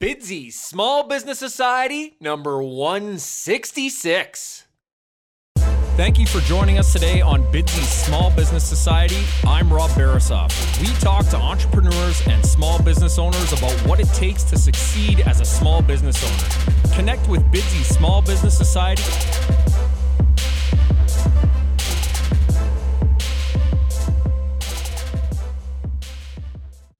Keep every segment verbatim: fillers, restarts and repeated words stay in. Bidzy Small Business Society, number one sixty-six. Thank you for joining us today on Bidzy Small Business Society. I'm Rob Barisoff. We talk to entrepreneurs and small business owners about what it takes to succeed as a small business owner. Connect with Bidzy Small Business Society.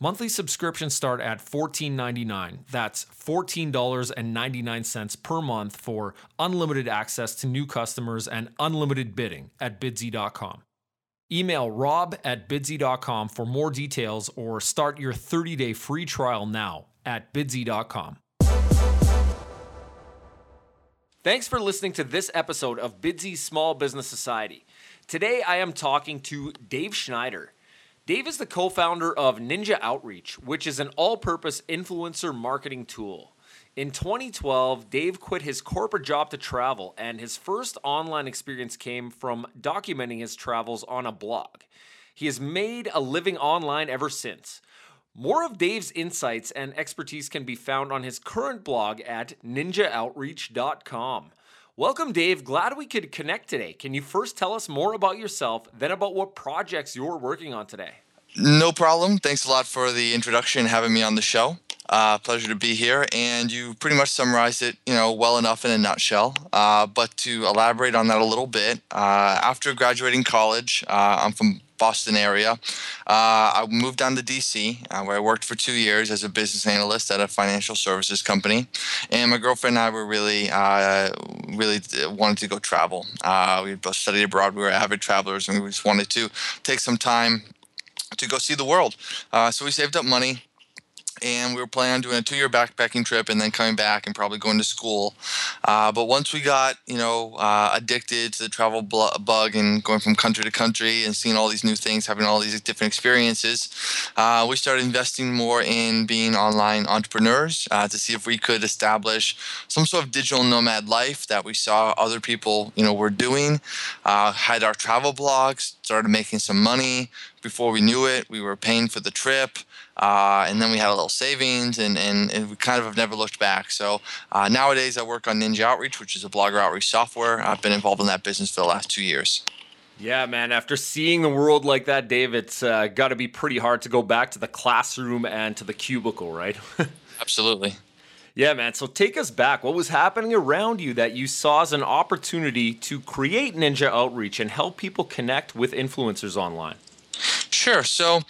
Monthly subscriptions start at fourteen ninety-nine. That's fourteen dollars and ninety-nine cents per month for unlimited access to new customers and unlimited bidding at Bidzy dot com. Email rob at Bidzy dot com for more details or start your thirty-day free trial now at Bidzy dot com. Thanks for listening to this episode of Bidzy Small Business Society. Today I am talking to Dave Schneider. Dave is the co-founder of Ninja Outreach, which is an all-purpose influencer marketing tool. In twenty twelve, Dave quit his corporate job to travel, and his first online experience came from documenting his travels on a blog. He has made a living online ever since. More of Dave's insights and expertise can be found on his current blog at ninja outreach dot com. Welcome, Dave. Glad we could connect today. Can you first tell us more about yourself, then about what projects you're working on today? No problem. Thanks a lot for the introduction and having me on the show. Uh, pleasure to be here. And you pretty much summarized it, you know, well enough in a nutshell. Uh, but to elaborate on that a little bit, uh, after graduating college, uh, I'm from Boston area. Uh, I moved down to D C, uh, where I worked for two years as a business analyst at a financial services company. And my girlfriend and I were really, uh, really wanted to go travel. Uh, we both studied abroad. We were avid travelers, and we just wanted to take some time to go see the world. Uh, so we saved up money. And we were planning on doing a two-year backpacking trip and then coming back and probably going to school. Uh, but once we got, you know, uh, addicted to the travel bl- bug and going from country to country and seeing all these new things, having all these different experiences, uh, we started investing more in being online entrepreneurs uh, to see if we could establish some sort of digital nomad life that we saw other people, you know, were doing. Uh, had our travel blogs, started making some money. Before we knew it, we were paying for the trip. Uh, and then we had a little savings, and, and, and we kind of have never looked back. So uh, nowadays I work on Ninja Outreach, which is a blogger outreach software. I've been involved in that business for the last two years. Yeah, man. After seeing the world like that, Dave, it's uh, got to be pretty hard to go back to the classroom and to the cubicle, right? Absolutely. Yeah, man. So take us back. What was happening around you that you saw as an opportunity to create Ninja Outreach and help people connect with influencers online? Sure. So,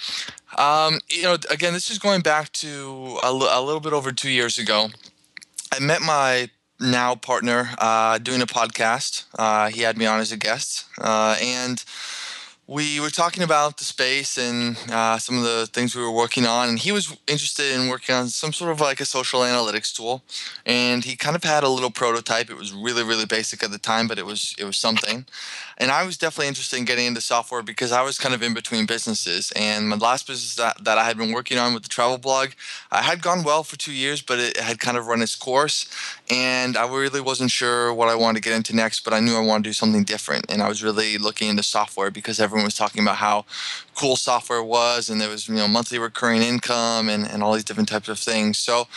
um, you know, again, this is going back to a, l- a little bit over two years ago. I met my now partner uh, doing a podcast. Uh, he had me on as a guest, uh, and we were talking about the space and uh, some of the things we were working on. And he was interested in working on some sort of like a social analytics tool. And he kind of had a little prototype. It was really, really basic at the time, but it was it was something. And I was definitely interested in getting into software because I was kind of in between businesses. And my last business that, that I had been working on with the travel blog, I had gone well for two years, but it had kind of run its course. And I really wasn't sure what I wanted to get into next, but I knew I wanted to do something different. And I was really looking into software because every Everyone was talking about how cool software was, and there was, you know, monthly recurring income and, and all these different types of things. So,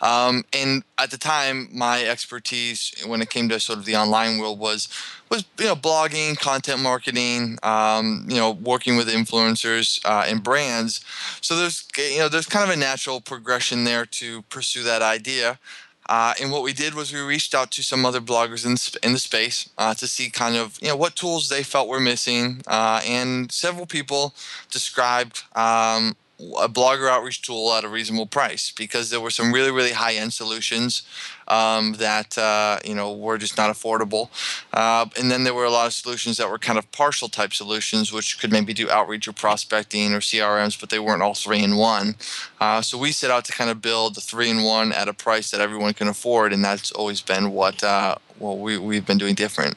um, and at the time, my expertise when it came to sort of the online world was was you know blogging, content marketing, um, you know, working with influencers uh, and brands. So there's you know there's kind of a natural progression there to pursue that idea. Uh, and what we did was we reached out to some other bloggers in, sp- in the space uh, to see kind of, you know, what tools they felt were missing. Uh, and several people described um, a blogger outreach tool at a reasonable price, because there were some really, really high-end solutions um, that, uh, you know, were just not affordable. Uh, and then there were a lot of solutions that were kind of partial type solutions, which could maybe do outreach or prospecting or C R Ms, but they weren't all three in one. Uh, so we set out to kind of build the three in one at a price that everyone can afford, and that's always been what, uh, what we, we've been doing different.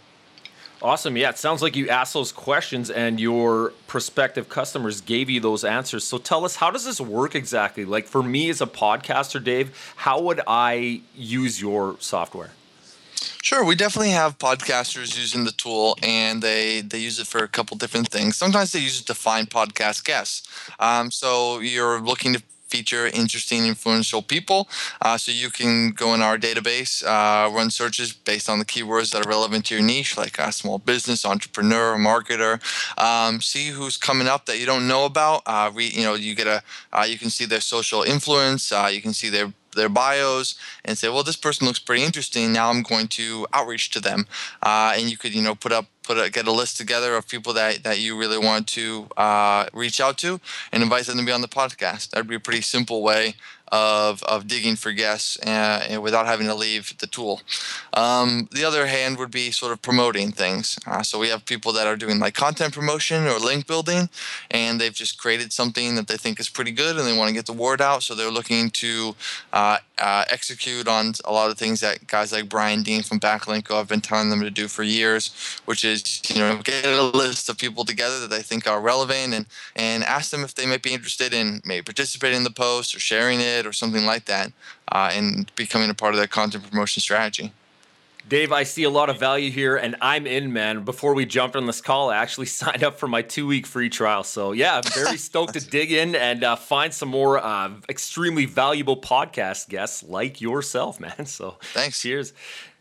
Awesome. Yeah, it sounds like you asked those questions and your prospective customers gave you those answers. So tell us, how does this work exactly? Like for me as a podcaster, Dave, how would I use your software? Sure. We definitely have podcasters using the tool, and they, they use it for a couple different things. Sometimes they use it to find podcast guests. Um, so you're looking to feature interesting, influential people. Uh, so you can go in our database, uh, run searches based on the keywords that are relevant to your niche, like a small business, entrepreneur, marketer. Um, see who's coming up that you don't know about. Uh, re, you know, you get a, uh, you can see their social influence. Uh, you can see their their bios and say, well, this person looks pretty interesting. Now I'm going to outreach to them, uh, and you could, you know, put up. Put a, get a list together of people that, that you really want to uh, reach out to and invite them to be on the podcast. That would be a pretty simple way of of digging for guests and, and without having to leave the tool. Um, the other hand would be sort of promoting things. Uh, so we have people that are doing like content promotion or link building, and they've just created something that they think is pretty good and they want to get the word out. So they're looking to uh, uh, execute on a lot of things that guys like Brian Dean from Backlinko have been telling them to do for years, which is, you know, get a list of people together that they think are relevant and, and ask them if they might be interested in maybe participating in the post or sharing it or something like that, uh, and becoming a part of their content promotion strategy. Dave, I see a lot of value here, and I'm in, man. Before we jumped on this call, I actually signed up for my two-week free trial. So, yeah, I'm very stoked to dig in and uh, find some more uh, extremely valuable podcast guests like yourself, man. So, thanks. Cheers.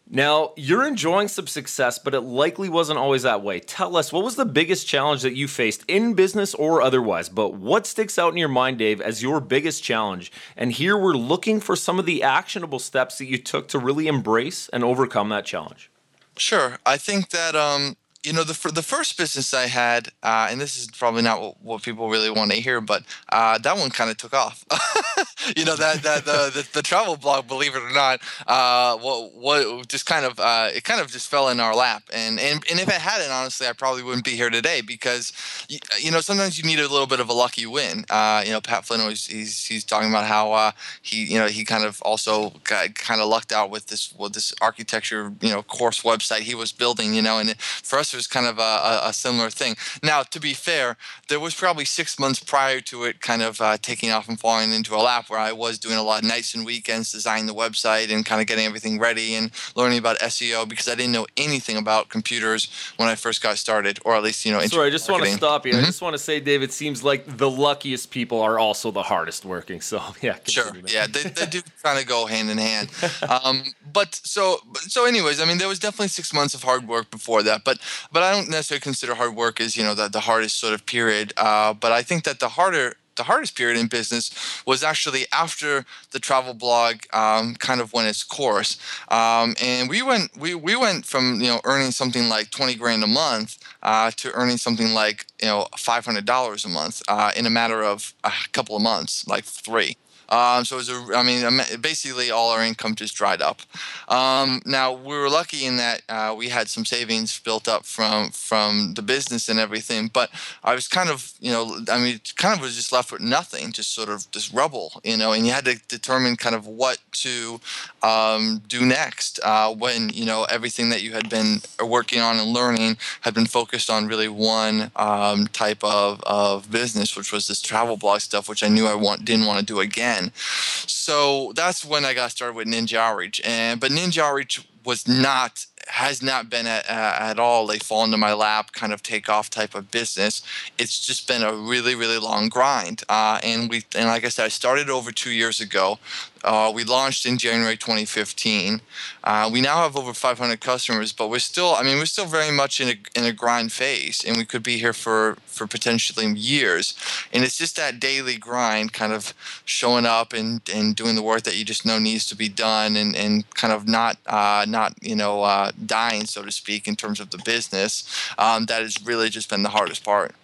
Now, you're enjoying some success, but it likely wasn't always that way. Tell us, what was the biggest challenge that you faced in business or otherwise? But what sticks out in your mind, Dave, as your biggest challenge? And here we're looking for some of the actionable steps that you took to really embrace and overcome that challenge. Sure. I think that, um, you know, the the first business I had, uh, and this is probably not what, what people really want to hear, but uh, that one kind of took off. You know, that that the, the, the travel blog, believe it or not, uh, what what just kind of uh, it kind of just fell in our lap, and and and if it hadn't, honestly, I probably wouldn't be here today, because you, you know, sometimes you need a little bit of a lucky win. Uh, you know, Pat Flynn always he's he's talking about how uh, he you know he kind of also got, kind of lucked out with this with this architecture you know course website he was building. You know, and it, for us. Was kind of a, a similar thing. Now, to be fair, there was probably six months prior to it kind of uh, taking off and falling into a lap where I was doing a lot of nights and weekends designing the website and kind of getting everything ready and learning about S E O, because I didn't know anything about computers when I first got started, or at least, you know. Sorry, I just marketing. want to stop you. Mm-hmm. I just want to say, Dave, it seems like the luckiest people are also the hardest working. So, yeah. Sure. That. Yeah, they, they do kind of go hand in hand. Um, but so, so anyways, I mean, there was definitely six months of hard work before that, but But I don't necessarily consider hard work as, you know, the, the hardest sort of period. Uh, but I think that the harder the hardest period in business was actually after the travel blog um, kind of went its course. Um, and we went we we went from, you know, earning something like twenty grand a month uh, to earning something like, you know, five hundred dollars a month uh, in a matter of a couple of months, like three. Um, so it was a, I mean, basically all our income just dried up. Um, now we were lucky in that uh, we had some savings built up from from the business and everything. But I was kind of, you know, I mean, kind of was just left with nothing, just sort of just rubble, you know. And you had to determine kind of what to um, do next uh, when, you know, everything that you had been working on and learning had been focused on really one um, type of of business, which was this travel blog stuff, which I knew I want didn't want to do again. So that's when I got started with Ninja Outreach, and but Ninja Outreach was not, has not been at, uh, at all a fall into my lap kind of takeoff type of business. It's just been a really, really long grind, uh, and we and like I said, I started over two years ago. Uh, we launched in January twenty fifteen. Uh, we now have over five hundred customers, but we're still, I mean, we're still very much in a, in a grind phase, and we could be here for, for potentially years. And it's just that daily grind, kind of showing up and, and doing the work that you just know needs to be done, and, and kind of not, uh, not you know, uh, dying, so to speak, in terms of the business. Um, that has really just been the hardest part.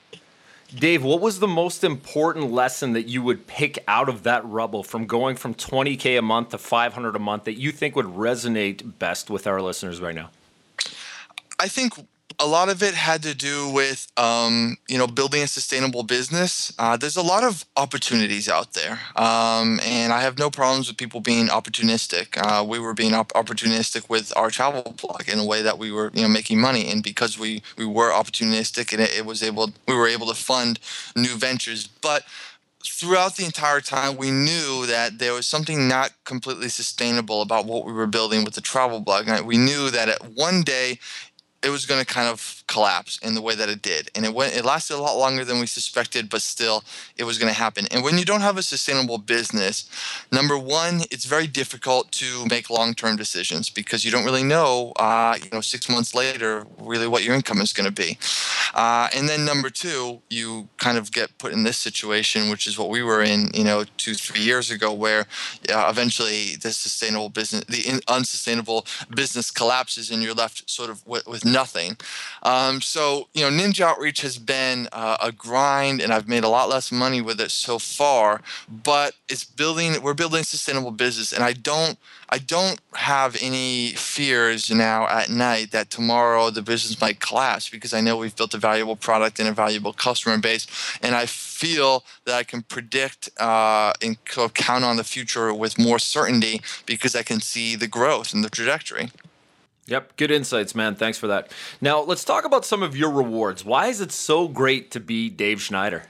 Dave, what was the most important lesson that you would pick out of that rubble from going from twenty K a month to five hundred a month that you think would resonate best with our listeners right now? I think a lot of it had to do with, um, you know, building a sustainable business. Uh, there's a lot of opportunities out there, um, and I have no problems with people being opportunistic. Uh, we were being op- opportunistic with our travel blog in a way that we were, you know, making money, and because we, we were opportunistic, and it, it was able, we were able to fund new ventures, but. Throughout the entire time, we knew that there was something not completely sustainable about what we were building with the travel blog. We knew that at one day it was going to kind of collapse in the way that it did. And it went. It lasted a lot longer than we suspected, but still it was going to happen. And when you don't have a sustainable business, number one, it's very difficult to make long-term decisions because you don't really know, uh, you know, six months later really what your income is going to be. Uh, and then number two, you kind of get put in this situation, which is what we were in, you know, two, three years ago, where uh, eventually the sustainable business, the in- unsustainable business collapses, and you're left sort of with, with nothing. Um, so, you know, Ninja Outreach has been uh, a grind, and I've made a lot less money with it so far, but it's building, we're building a sustainable business, and I don't, I don't have any fears now at night that tomorrow the business might collapse, because I know we've built a valuable product and a valuable customer base, and I feel that I can predict uh, and count on the future with more certainty because I can see the growth and the trajectory. Yep. Good insights, man. Thanks for that. Now, let's talk about some of your rewards. Why is it so great to be Dave Schneider?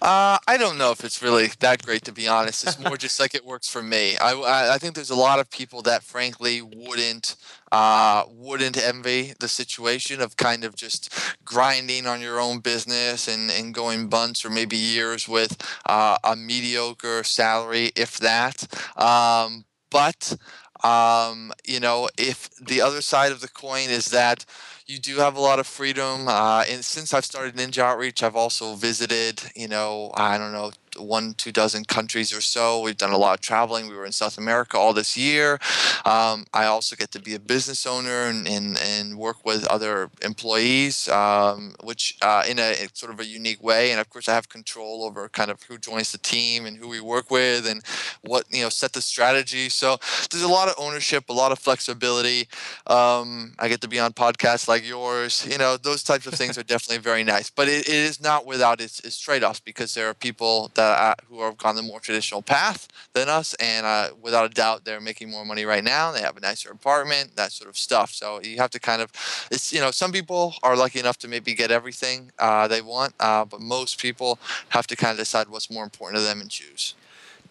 Uh, I don't know if it's really that great, to be honest. It's more just like it works for me. I, I think there's a lot of people that frankly wouldn't uh, wouldn't envy the situation of kind of just grinding on your own business and, and going months or maybe years with uh, a mediocre salary, if that. Um, but Um, you know, if the other side of the coin is that you do have a lot of freedom. Uh, and since I've started Ninja Outreach, I've also visited, you know, I don't know, one, two dozen countries or so. We've done a lot of traveling. We were in South America all this year. Um, I also get to be a business owner and and, and work with other employees, um, which uh, in a in sort of a unique way. And of course, I have control over kind of who joins the team and who we work with and what, you know, set the strategy. So there's a lot of ownership, a lot of flexibility. Um, I get to be on podcasts like yours. You know, those types of things are definitely very nice. But it, it is not without its, its trade-offs, because there are people that Uh, who have gone the more traditional path than us, and uh, without a doubt, they're making more money right now. They have a nicer apartment, that sort of stuff. So you have to kind of, it's, you know, some people are lucky enough to maybe get everything uh, they want, uh, but most people have to kind of decide what's more important to them and choose.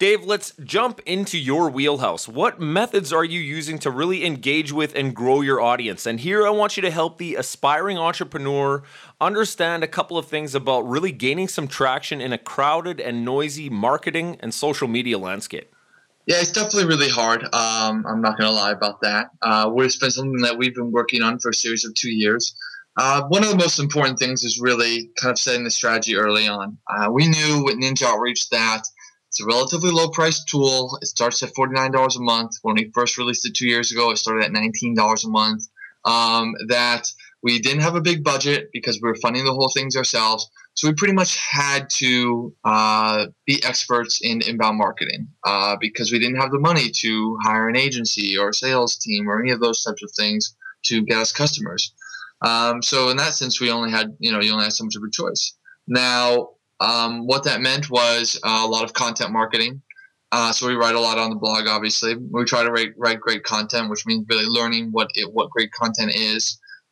Dave, let's jump into your wheelhouse. What methods are you using to really engage with and grow your audience? And here I want you to help the aspiring entrepreneur understand a couple of things about really gaining some traction in a crowded and noisy marketing and social media landscape. Yeah, it's definitely really hard. Um, I'm not going to lie about that. Uh, it's been something that we've been working on for a series of two years. Uh, one of the most important things is really kind of setting the strategy early on. Uh, we knew with Ninja Outreach that it's a relatively low-priced tool. It starts at forty-nine dollars a month. When we first released it two years ago, it started at nineteen dollars a month. Um, that we didn't have a big budget because we were funding the whole things ourselves. So we pretty much had to uh, be experts in inbound marketing uh, because we didn't have the money to hire an agency or a sales team or any of those types of things to get us customers. Um, so in that sense, we only had, you know, you only had so much of a choice. Now, Um, what that meant was uh, a lot of content marketing. Uh, so we write a lot on the blog, obviously. We try to write, write great content, which means really learning what it, what great content is.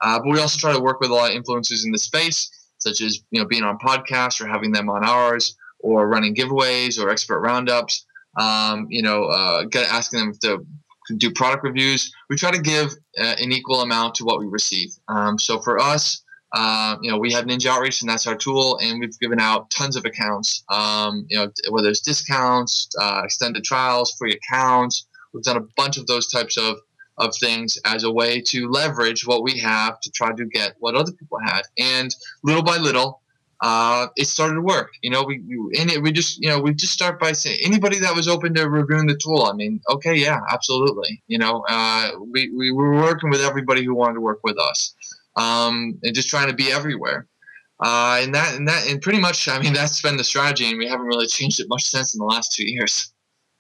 Uh, but we also try to work with a lot of influencers in the space, such as, you know, being on podcasts or having them on ours or running giveaways or expert roundups, um, you know, uh, get, asking them to do product reviews. We try to give uh, an equal amount to what we receive. Um, so for us, Um, you know, we have Ninja Outreach, and that's our tool, and we've given out tons of accounts. Um, you know, whether it's discounts, uh, extended trials, free accounts, we've done a bunch of those types of of things as a way to leverage what we have to try to get what other people had. And little by little, uh, it started to work. You know, we, we and it, we just you know we just start by saying anybody that was open to reviewing the tool. I mean, okay, yeah, absolutely. You know, uh, we we were working with everybody who wanted to work with us. Um, and just trying to be everywhere. Uh, and that, and that, and pretty much, I mean, that's been the strategy, and we haven't really changed it much since in the last two years.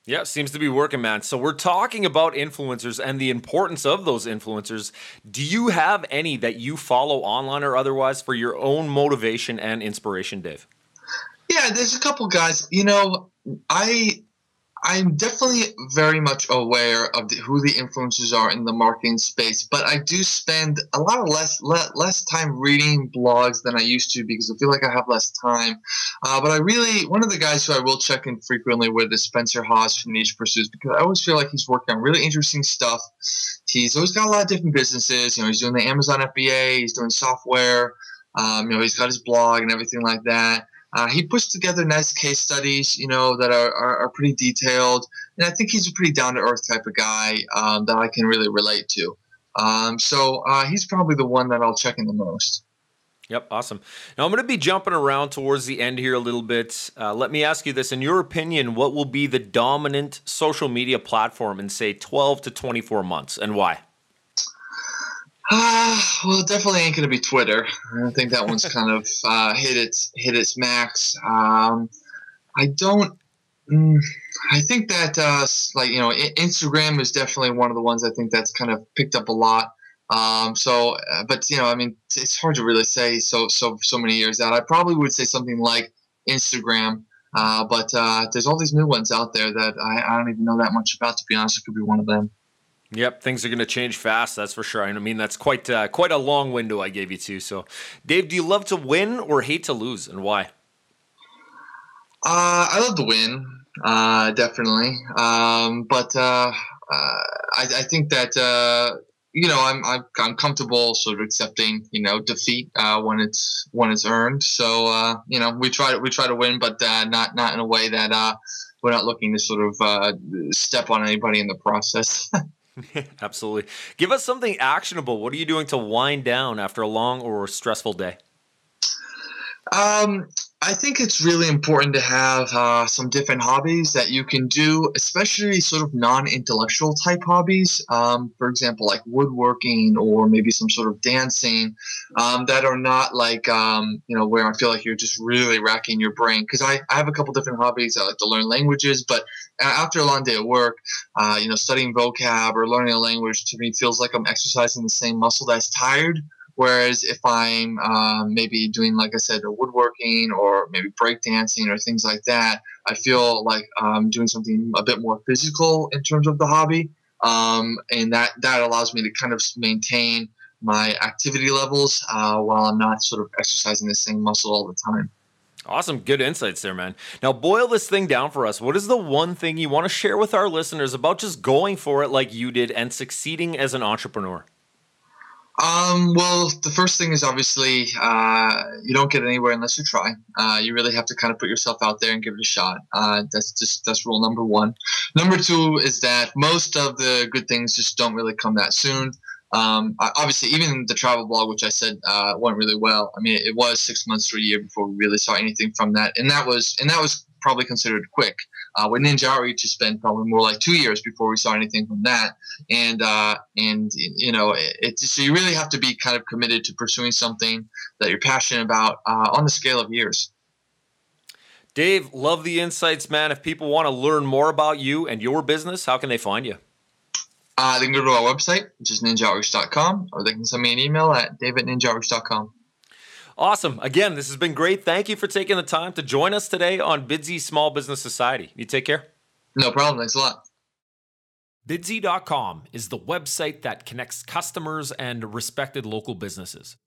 Yeah, seems to be working, man. So we're talking about influencers and the importance of those influencers. Do you have any that you follow online or otherwise for your own motivation and inspiration, Dave? Yeah, there's a couple guys. You know, I, I'm definitely very much aware of the, who the influencers are in the marketing space, but I do spend a lot of less le- less time reading blogs than I used to because I feel like I have less time. Uh, but I really, one of the guys who I will check in frequently with is Spencer Haws from Niche Pursuits, because I always feel like he's working on really interesting stuff. He's always got a lot of different businesses. You know, he's doing the Amazon F B A, he's doing software. Um, you know, he's got his blog and everything like that. Uh, he puts together nice case studies, you know, that are, are, are pretty detailed. And I think he's a pretty down-to-earth type of guy um, that I can really relate to. Um, so uh, he's probably the one that I'll check in the most. Yep, awesome. Now I'm going to be jumping around towards the end here a little bit. Uh, let me ask you this. In your opinion, what will be the dominant social media platform in, say, twelve to twenty-four months, and why? Uh, well, it definitely ain't going to be Twitter. I think that one's kind of uh, hit its hit its max. Um, I don't. Mm, I think that uh, like you know, Instagram is definitely one of the ones I think that's kind of picked up a lot. Um, so, but you know, I mean, it's hard to really say. So, so so many years out, I probably would say something like Instagram. Uh, but uh, there's all these new ones out there that I, I don't even know that much about. To be honest, it could be one of them. Yep, things are going to change fast, that's for sure. I mean, that's quite uh, quite a long window I gave you too. So, Dave, do you love to win or hate to lose, and why? Uh, I love to win, uh, definitely. Um, but uh, uh, I, I think that uh, you know I'm, I'm I'm comfortable sort of accepting you know defeat uh, when it's when it's earned. So uh, you know we try we try to win, but uh, not not in a way that uh, we're not looking to sort of uh, step on anybody in the process. Absolutely. Give us something actionable. What are you doing to wind down after a long or stressful day? Um, I think it's really important to have uh, some different hobbies that you can do, especially sort of non-intellectual type hobbies. Um, for example, like woodworking or maybe some sort of dancing um, that are not like, um, you know, where I feel like you're just really racking your brain. Because I, I have a couple different hobbies. I like to learn languages, but after a long day at work, uh, you know, studying vocab or learning a language to me feels like I'm exercising the same muscle that's tired. Whereas if I'm uh, maybe doing, like I said, a woodworking or maybe breakdancing or things like that, I feel like I'm doing something a bit more physical in terms of the hobby. Um, and that, that allows me to kind of maintain my activity levels uh, while I'm not sort of exercising the same muscle all the time. Awesome. Good insights there, man. Now boil this thing down for us. What is the one thing you want to share with our listeners about just going for it like you did and succeeding as an entrepreneur? Um, well, the first thing is obviously uh, you don't get anywhere unless you try. Uh, you really have to kind of put yourself out there and give it a shot. Uh, that's just that's rule number one. Number two is that most of the good things just don't really come that soon. Um, I, obviously, even the travel blog, which I said uh, went really well. I mean, it was six months to a year before we really saw anything from that, and that was and that was probably considered quick. Uh, with Ninja Outreach, it's been probably more like two years before we saw anything from that. And, uh, and you know, it, it, so you really have to be kind of committed to pursuing something that you're passionate about uh, on the scale of years. Dave, love the insights, man. If people want to learn more about you and your business, how can they find you? Uh, they can go to our website, which is ninja outreach dot com, or they can send me an email at dave at ninja outreach dot com. Awesome. Again, this has been great. Thank you for taking the time to join us today on Bidzy Small Business Society. You take care. No problem. Thanks a lot. Bidzy dot com is the website that connects customers and respected local businesses.